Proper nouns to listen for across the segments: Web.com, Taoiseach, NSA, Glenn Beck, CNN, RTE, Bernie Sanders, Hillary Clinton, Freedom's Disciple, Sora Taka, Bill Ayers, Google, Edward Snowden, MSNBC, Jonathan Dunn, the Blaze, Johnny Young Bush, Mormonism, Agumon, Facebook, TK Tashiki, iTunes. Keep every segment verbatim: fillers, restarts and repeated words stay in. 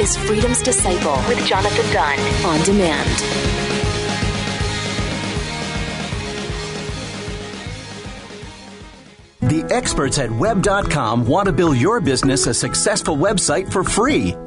is Freedom's Disciple with Jonathan Dunn on demand. The experts at web dot com want to build your business a successful website for free,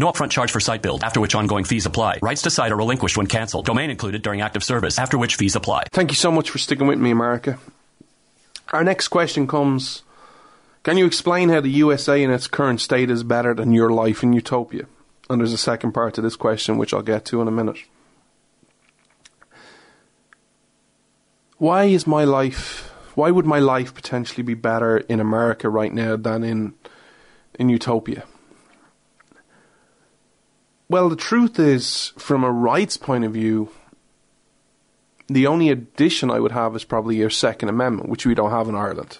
No upfront charge for site build, after which ongoing fees apply. Rights to site are relinquished when canceled. Domain included during active service, after which fees apply. Thank you so much for sticking with me, America. Our next question comes, can you explain how the U S A in its current state is better than your life in utopia? And there's a second part to this question, which I'll get to in a minute. Why is my life, why would my life potentially be better in America right now than in, in utopia? Well, the truth is, from a rights point of view, the only addition I would have is probably your Second Amendment, which we don't have in Ireland.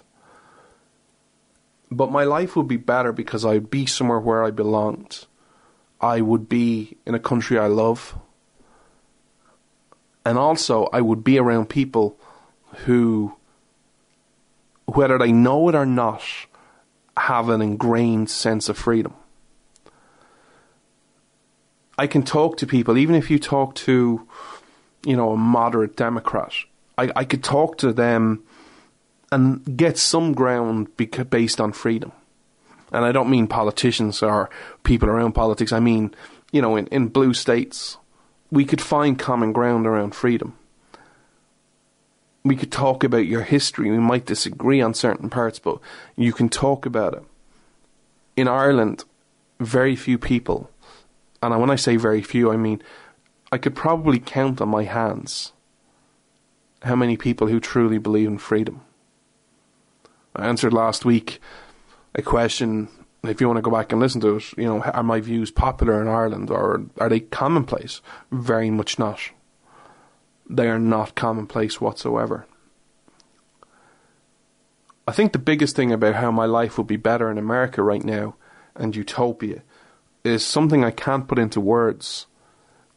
But my life would be better because I'd be somewhere where I belonged. I would be in a country I love. And also, I would be around people who, whether they know it or not, have an ingrained sense of freedom. I can talk to people, even if you talk to, you know, a moderate Democrat, I, I could talk to them and get some ground beca- based on freedom. And I don't mean politicians or people around politics. I mean, you know, in, in blue states, we could find common ground around freedom. We could talk about your history. We might disagree on certain parts, but you can talk about it. In Ireland, very few people. And when I say very few, I mean, I could probably count on my hands how many people who truly believe in freedom. I answered last week a question, if you want to go back and listen to it, you know, are my views popular in Ireland or are they commonplace? Very much not. They are not commonplace whatsoever. I think the biggest thing about how my life would be better in America right now and utopia is something I can't put into words,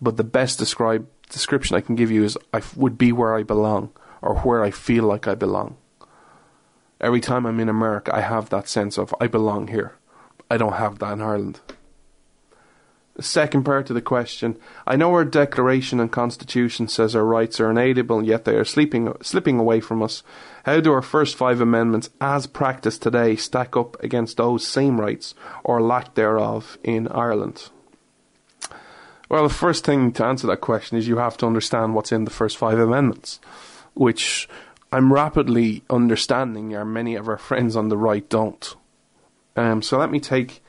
but the best describe, description I can give you is I would be where I belong, or where I feel like I belong. Every time I'm in America, I have that sense of I belong here. I don't have that in Ireland. The second part of the question, I know our Declaration and Constitution says our rights are inalienable, yet they are sleeping, slipping away from us. How do our first five amendments, as practiced today, stack up against those same rights, or lack thereof, in Ireland? Well, the first thing to answer that question is you have to understand what's in the first five amendments, which I'm rapidly understanding are many of our friends on the right don't. Um, so let me take...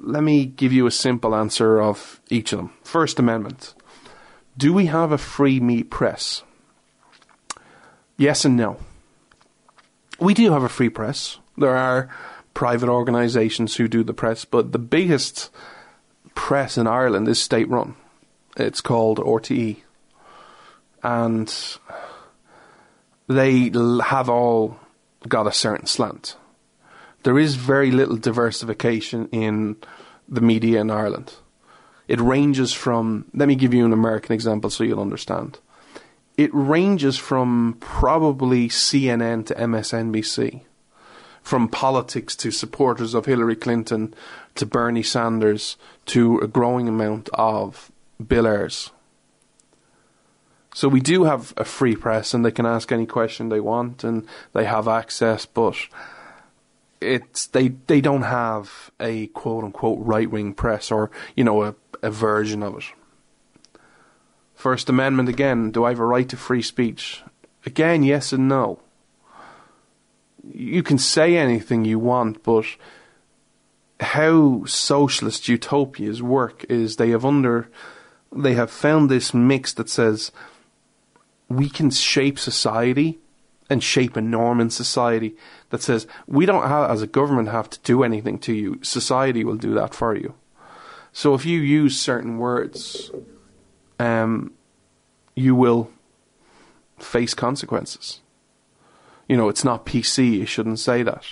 Let me give you a simple answer of each of them. First Amendment. Do we have a free meat press? Yes and no. We do have a free press. There are private organisations who do the press, but the biggest press in Ireland is state-run. It's called R T E. And they have all got a certain slant. There is very little diversification in the media in Ireland. It ranges from, let me give you an American example so you'll understand. It ranges from probably C N N to M S N B C, from politics to supporters of Hillary Clinton to Bernie Sanders to a growing amount of Bill Ayers. So we do have a free press and they can ask any question they want and they have access, but... It's they, they don't have a quote-unquote right-wing press or, you know, a, a version of it. First Amendment, again, do I have a right to free speech? Again, yes and no. you can say anything you want, but how socialist utopias work is they have under they have found this mix that says we can shape society and shape a norm in society that says we don't have, as a government, have to do anything to you. Society will do that for you. So if you use certain words, um, you will face consequences. You know, it's not P C, you shouldn't say that.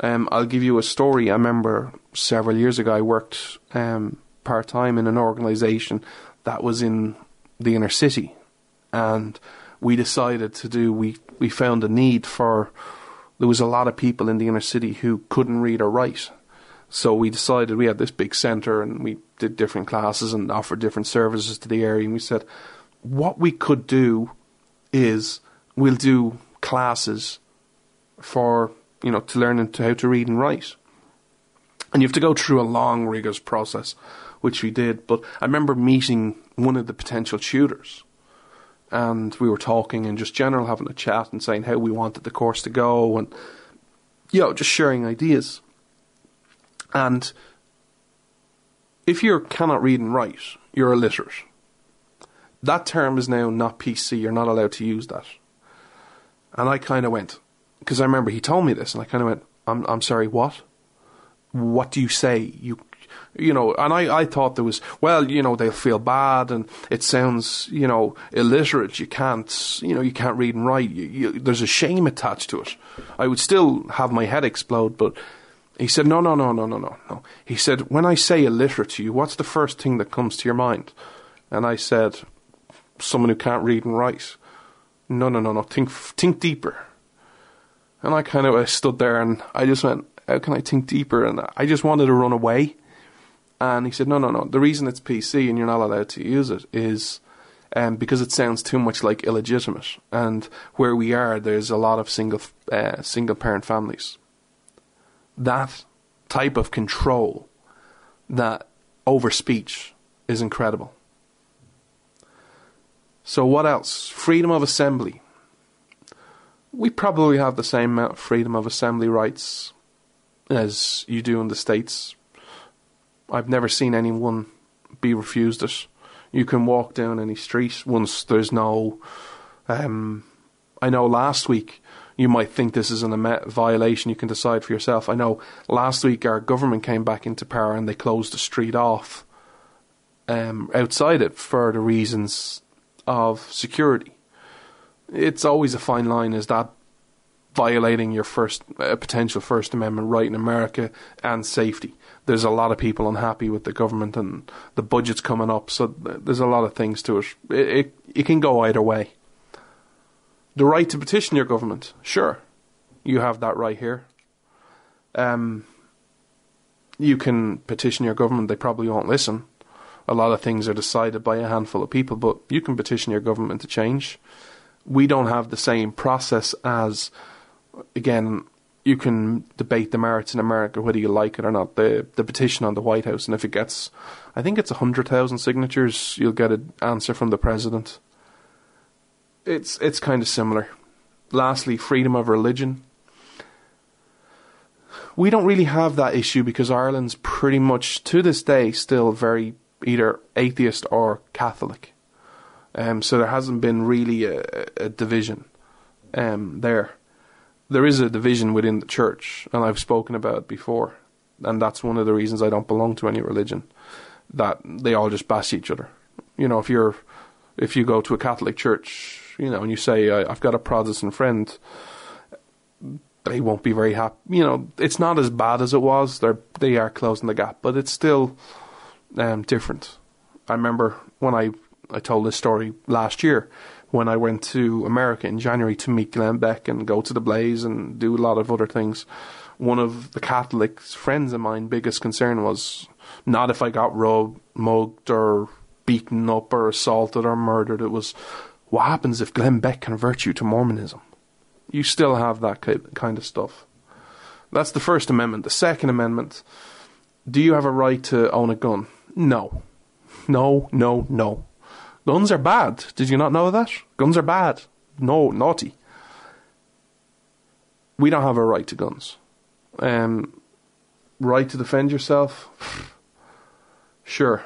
Um, I'll give you a story. I remember several years ago I worked um, part-time in an organisation that was in the inner city, and we decided to do, we, we found a need for, there was a lot of people in the inner city who couldn't read or write. So we decided, we had this big centre and we did different classes and offered different services to the area, and we said, what we could do is we'll do classes for, you know, to learn how to read and write. And you have to go through a long, rigorous process, which we did. But I remember meeting one of the potential tutors, and we were talking and just general having a chat and saying how we wanted the course to go and, you know, just sharing ideas. And if you cannot read and write, you're illiterate. That term is now not P C. You're not allowed to use that. And I kind of went, because I remember he told me this, and I kind of went, I'm I'm sorry, what? What do you say? You you know, and I, I thought there was, well, you know, they'll feel bad, and it sounds, you know, illiterate. You can't, you know, you can't read and write. You, you, there's a shame attached to it. I would still have my head explode, but he said, no, no, no, no, no, no, no. He said, when I say illiterate to you, what's the first thing that comes to your mind? And I said, someone who can't read and write. No, no, no, no, think think deeper. And I kind of I stood there and I just went, how can I think deeper? And I just wanted to run away. And he said, no, no, no, the reason it's P C and you're not allowed to use it is um, because it sounds too much like illegitimate. And where we are, there's a lot of single uh, single-parent families. That type of control that over speech is incredible. So what else? Freedom of assembly. We probably have the same amount of freedom of assembly rights as you do in the States. I've never seen anyone be refused it. You can walk down any street once there's no... Um, I know last week, you might think this is a violation, you can decide for yourself. I know last week our government came back into power and they closed the street off um, outside it for the reasons of security. It's always a fine line. Is that violating your first uh, potential First Amendment right in America and safety? There's a lot of people unhappy with the government and the budget's coming up, so th there's a lot of things to it. It, it. It can go either way. The right to petition your government, sure, you have that right here. Um, you can petition your government. They probably won't listen. A lot of things are decided by a handful of people, but you can petition your government to change. We don't have the same process as, again, you can debate the merits in America, whether you like it or not, the the petition on the White House. And if it gets, I think it's one hundred thousand signatures, you'll get an answer from the president. It's, it's kind of similar. Lastly, freedom of religion. We don't really have that issue because Ireland's pretty much, to this day, still very either atheist or Catholic. Um, so there hasn't been really a, a division um, there. There is a division within the church, and I've spoken about it before. And that's one of the reasons I don't belong to any religion, that they all just bash each other. You know, if you're, if you go to a Catholic church, you know, and you say, I, I've got a Protestant friend, they won't be very happy. You know, it's not as bad as it was. They're, they are closing the gap, but it's still... Um, different. I remember when I, I told this story last year when I went to America in January to meet Glenn Beck and go to the Blaze and do a lot of other things. One of the Catholic friends of mine biggest concern was not if I got robbed, mugged or beaten up or assaulted or murdered. It was, what happens if Glenn Beck converts you to Mormonism? You still have that kind of stuff. That's the First Amendment. The Second Amendment, do you have a right to own a gun? No. No, no, no. Guns are bad. Did you not know that? Guns are bad. No, naughty. we don't have a right to guns. Um, right to defend yourself? Sure.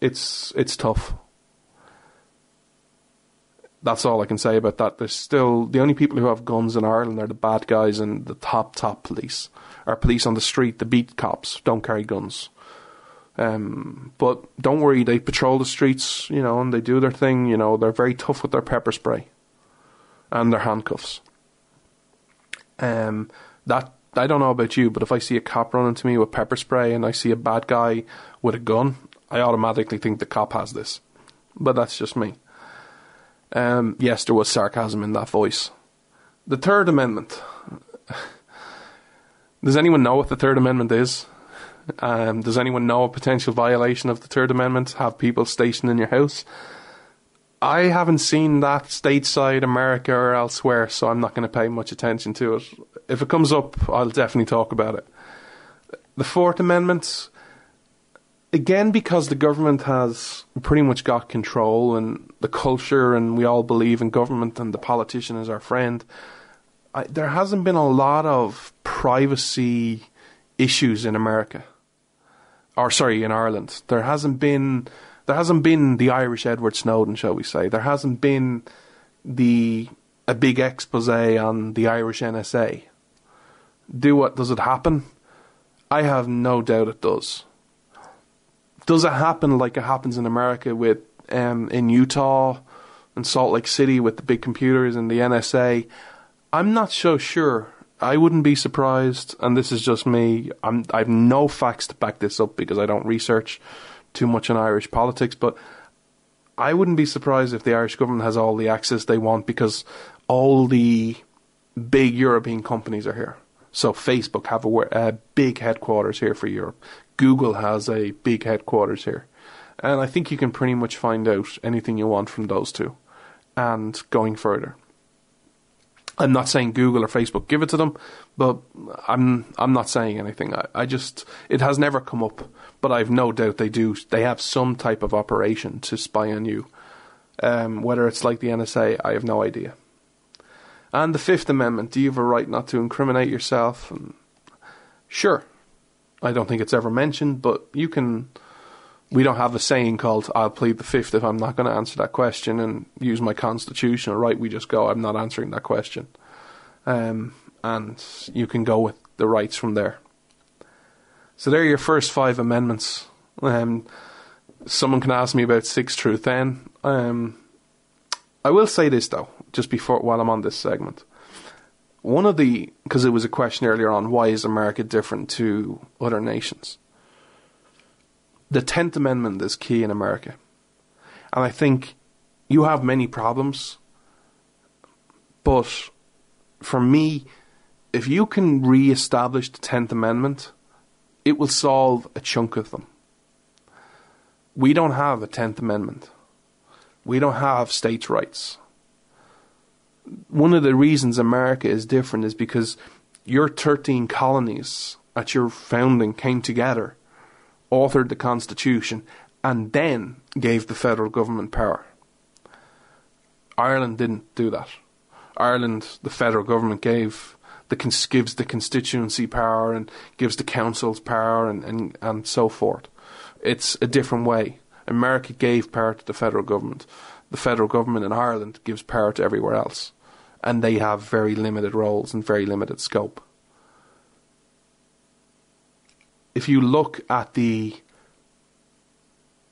It's it's tough. That's all I can say about that. There's still... The only people who have guns in Ireland are the bad guys and the top, top police. Or police on the street, the beat cops, don't carry guns. Um, but don't worry, they patrol the streets, you know, and they do their thing, you know. They're very tough with their pepper spray. And their handcuffs. Um, that... I don't know about you, but if I see a cop running to me with pepper spray and I see a bad guy with a gun, I automatically think the cop has this. But that's just me. Um, yes, there was sarcasm in that voice. The Third Amendment. Does anyone know what the Third Amendment is? Um, does anyone know a potential violation of the Third Amendment? Have people stationed in your house? I haven't seen that stateside America or elsewhere, so I'm not going to pay much attention to it. If it comes up, I'll definitely talk about it. The Fourth Amendment, again, because the government has pretty much got control and the culture, and we all believe in government and the politician is our friend, I, there hasn't been a lot of privacy issues in America. Or, sorry, in Ireland. There hasn't been... There hasn't been the Irish Edward Snowden, shall we say. There hasn't been the a big expose on the Irish N S A. Do what? Does it happen? I have no doubt it does. Does it happen like it happens in America with um, in Utah and Salt Lake City with the big computers and the N S A? I'm not so sure. I wouldn't be surprised, and this is just me. I'm, I have no facts to back this up because I don't research too much in Irish politics, but I wouldn't be surprised if the Irish government has all the access they want because all the big European companies are here. So Facebook have a, a big headquarters here for Europe. Google has a big headquarters here. And I think you can pretty much find out anything you want from those two. And going further. I'm not saying Google or Facebook give it to them, but I'm I'm not saying anything. I, I just... It has never come up. But I've no doubt they do. They have some type of operation to spy on you. Um, whether it's like the N S A, I have no idea. And the Fifth Amendment. Do you have a right not to incriminate yourself? And sure. I don't think it's ever mentioned, but you can... We don't have a saying called, I'll plead the Fifth if I'm not going to answer that question and use my constitutional right. We just go, I'm not answering that question. Um, and you can go with the rights from there. So there are your first five amendments. Um, someone can ask me about six through ten. Um, I will say this, though, just before while I'm on this segment. One of the... Because it was a question earlier on, why is America different to other nations? The tenth Amendment is key in America. And I think you have many problems. But for me, if you can re-establish the tenth Amendment, it will solve a chunk of them. We don't have a tenth Amendment. We don't have states' rights. One of the reasons America is different is because your thirteen colonies at your founding came together, authored the Constitution, and then gave the federal government power. Ireland didn't do that. Ireland, the federal government gave the cons- gives the constituency power and gives the councils power and, and, and so forth. It's a different way. America gave power to the federal government. The federal government in Ireland gives power to everywhere else. And they have very limited roles and very limited scope. If you look at the...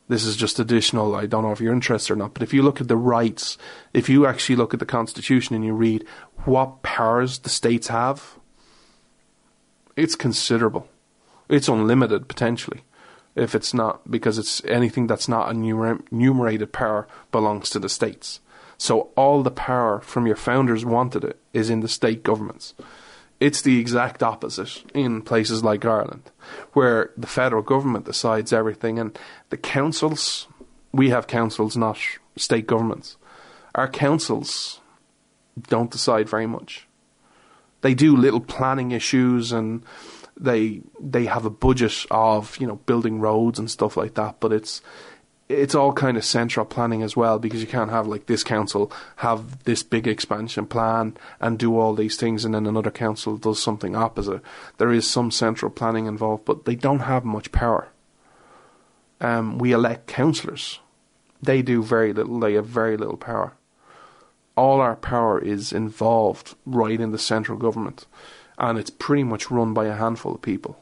This is just additional, I don't know if you're interested or not, but if you look at the rights, if you actually look at the Constitution and you read what powers the states have, it's considerable. It's unlimited, potentially, if it's not, because it's anything that's not a numer- enumerated power belongs to the states. So all the power from your founders wanted it is in the state governments. It's the exact opposite in places like Ireland, where the federal government decides everything, and the councils, we have councils, not state governments. Our councils don't decide very much. They do little planning issues, and they they have a budget of, you know, building roads and stuff like that, but it's it's all kind of central planning as well, because you can't have, like, this council have this big expansion plan and do all these things and then another council does something opposite. There is some central planning involved, but they don't have much power. Um, we elect councillors. They do very little. They have very little power. All our power is involved right in the central government, and it's pretty much run by a handful of people.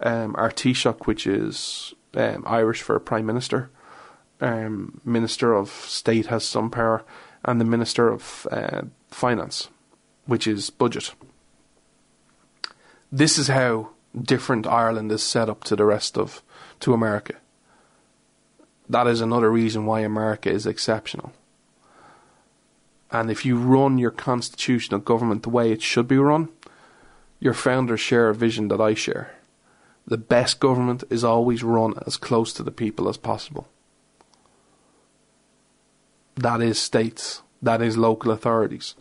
Um, our Taoiseach, which is um, Irish for Prime Minister, Um, Minister of State has some power, and the Minister of uh, Finance, which is budget. This is how different Ireland is set up to the rest of to America. That is another reason why America is exceptional. And if you run your constitutional government the way it should be run, your founders share a vision that I share. The best government is always run as close to the people as possible. That is states. That is local authorities.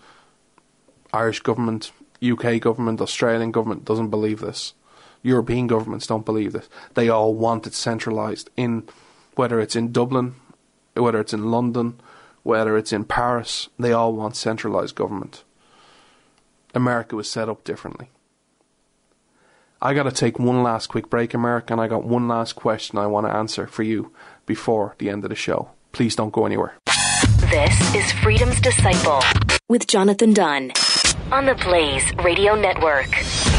Irish government, U K government, Australian government doesn't believe this. European governments don't believe this. They all want it centralised, in, whether it's in Dublin, whether it's in London, whether it's in Paris. They all want centralised government. America was set up differently. I got to take one last quick break, America, and I got one last question I want to answer for you before the end of the show. Please don't go anywhere. This is Freedom's Disciple with Jonathan Dunn on the Blaze Radio Network.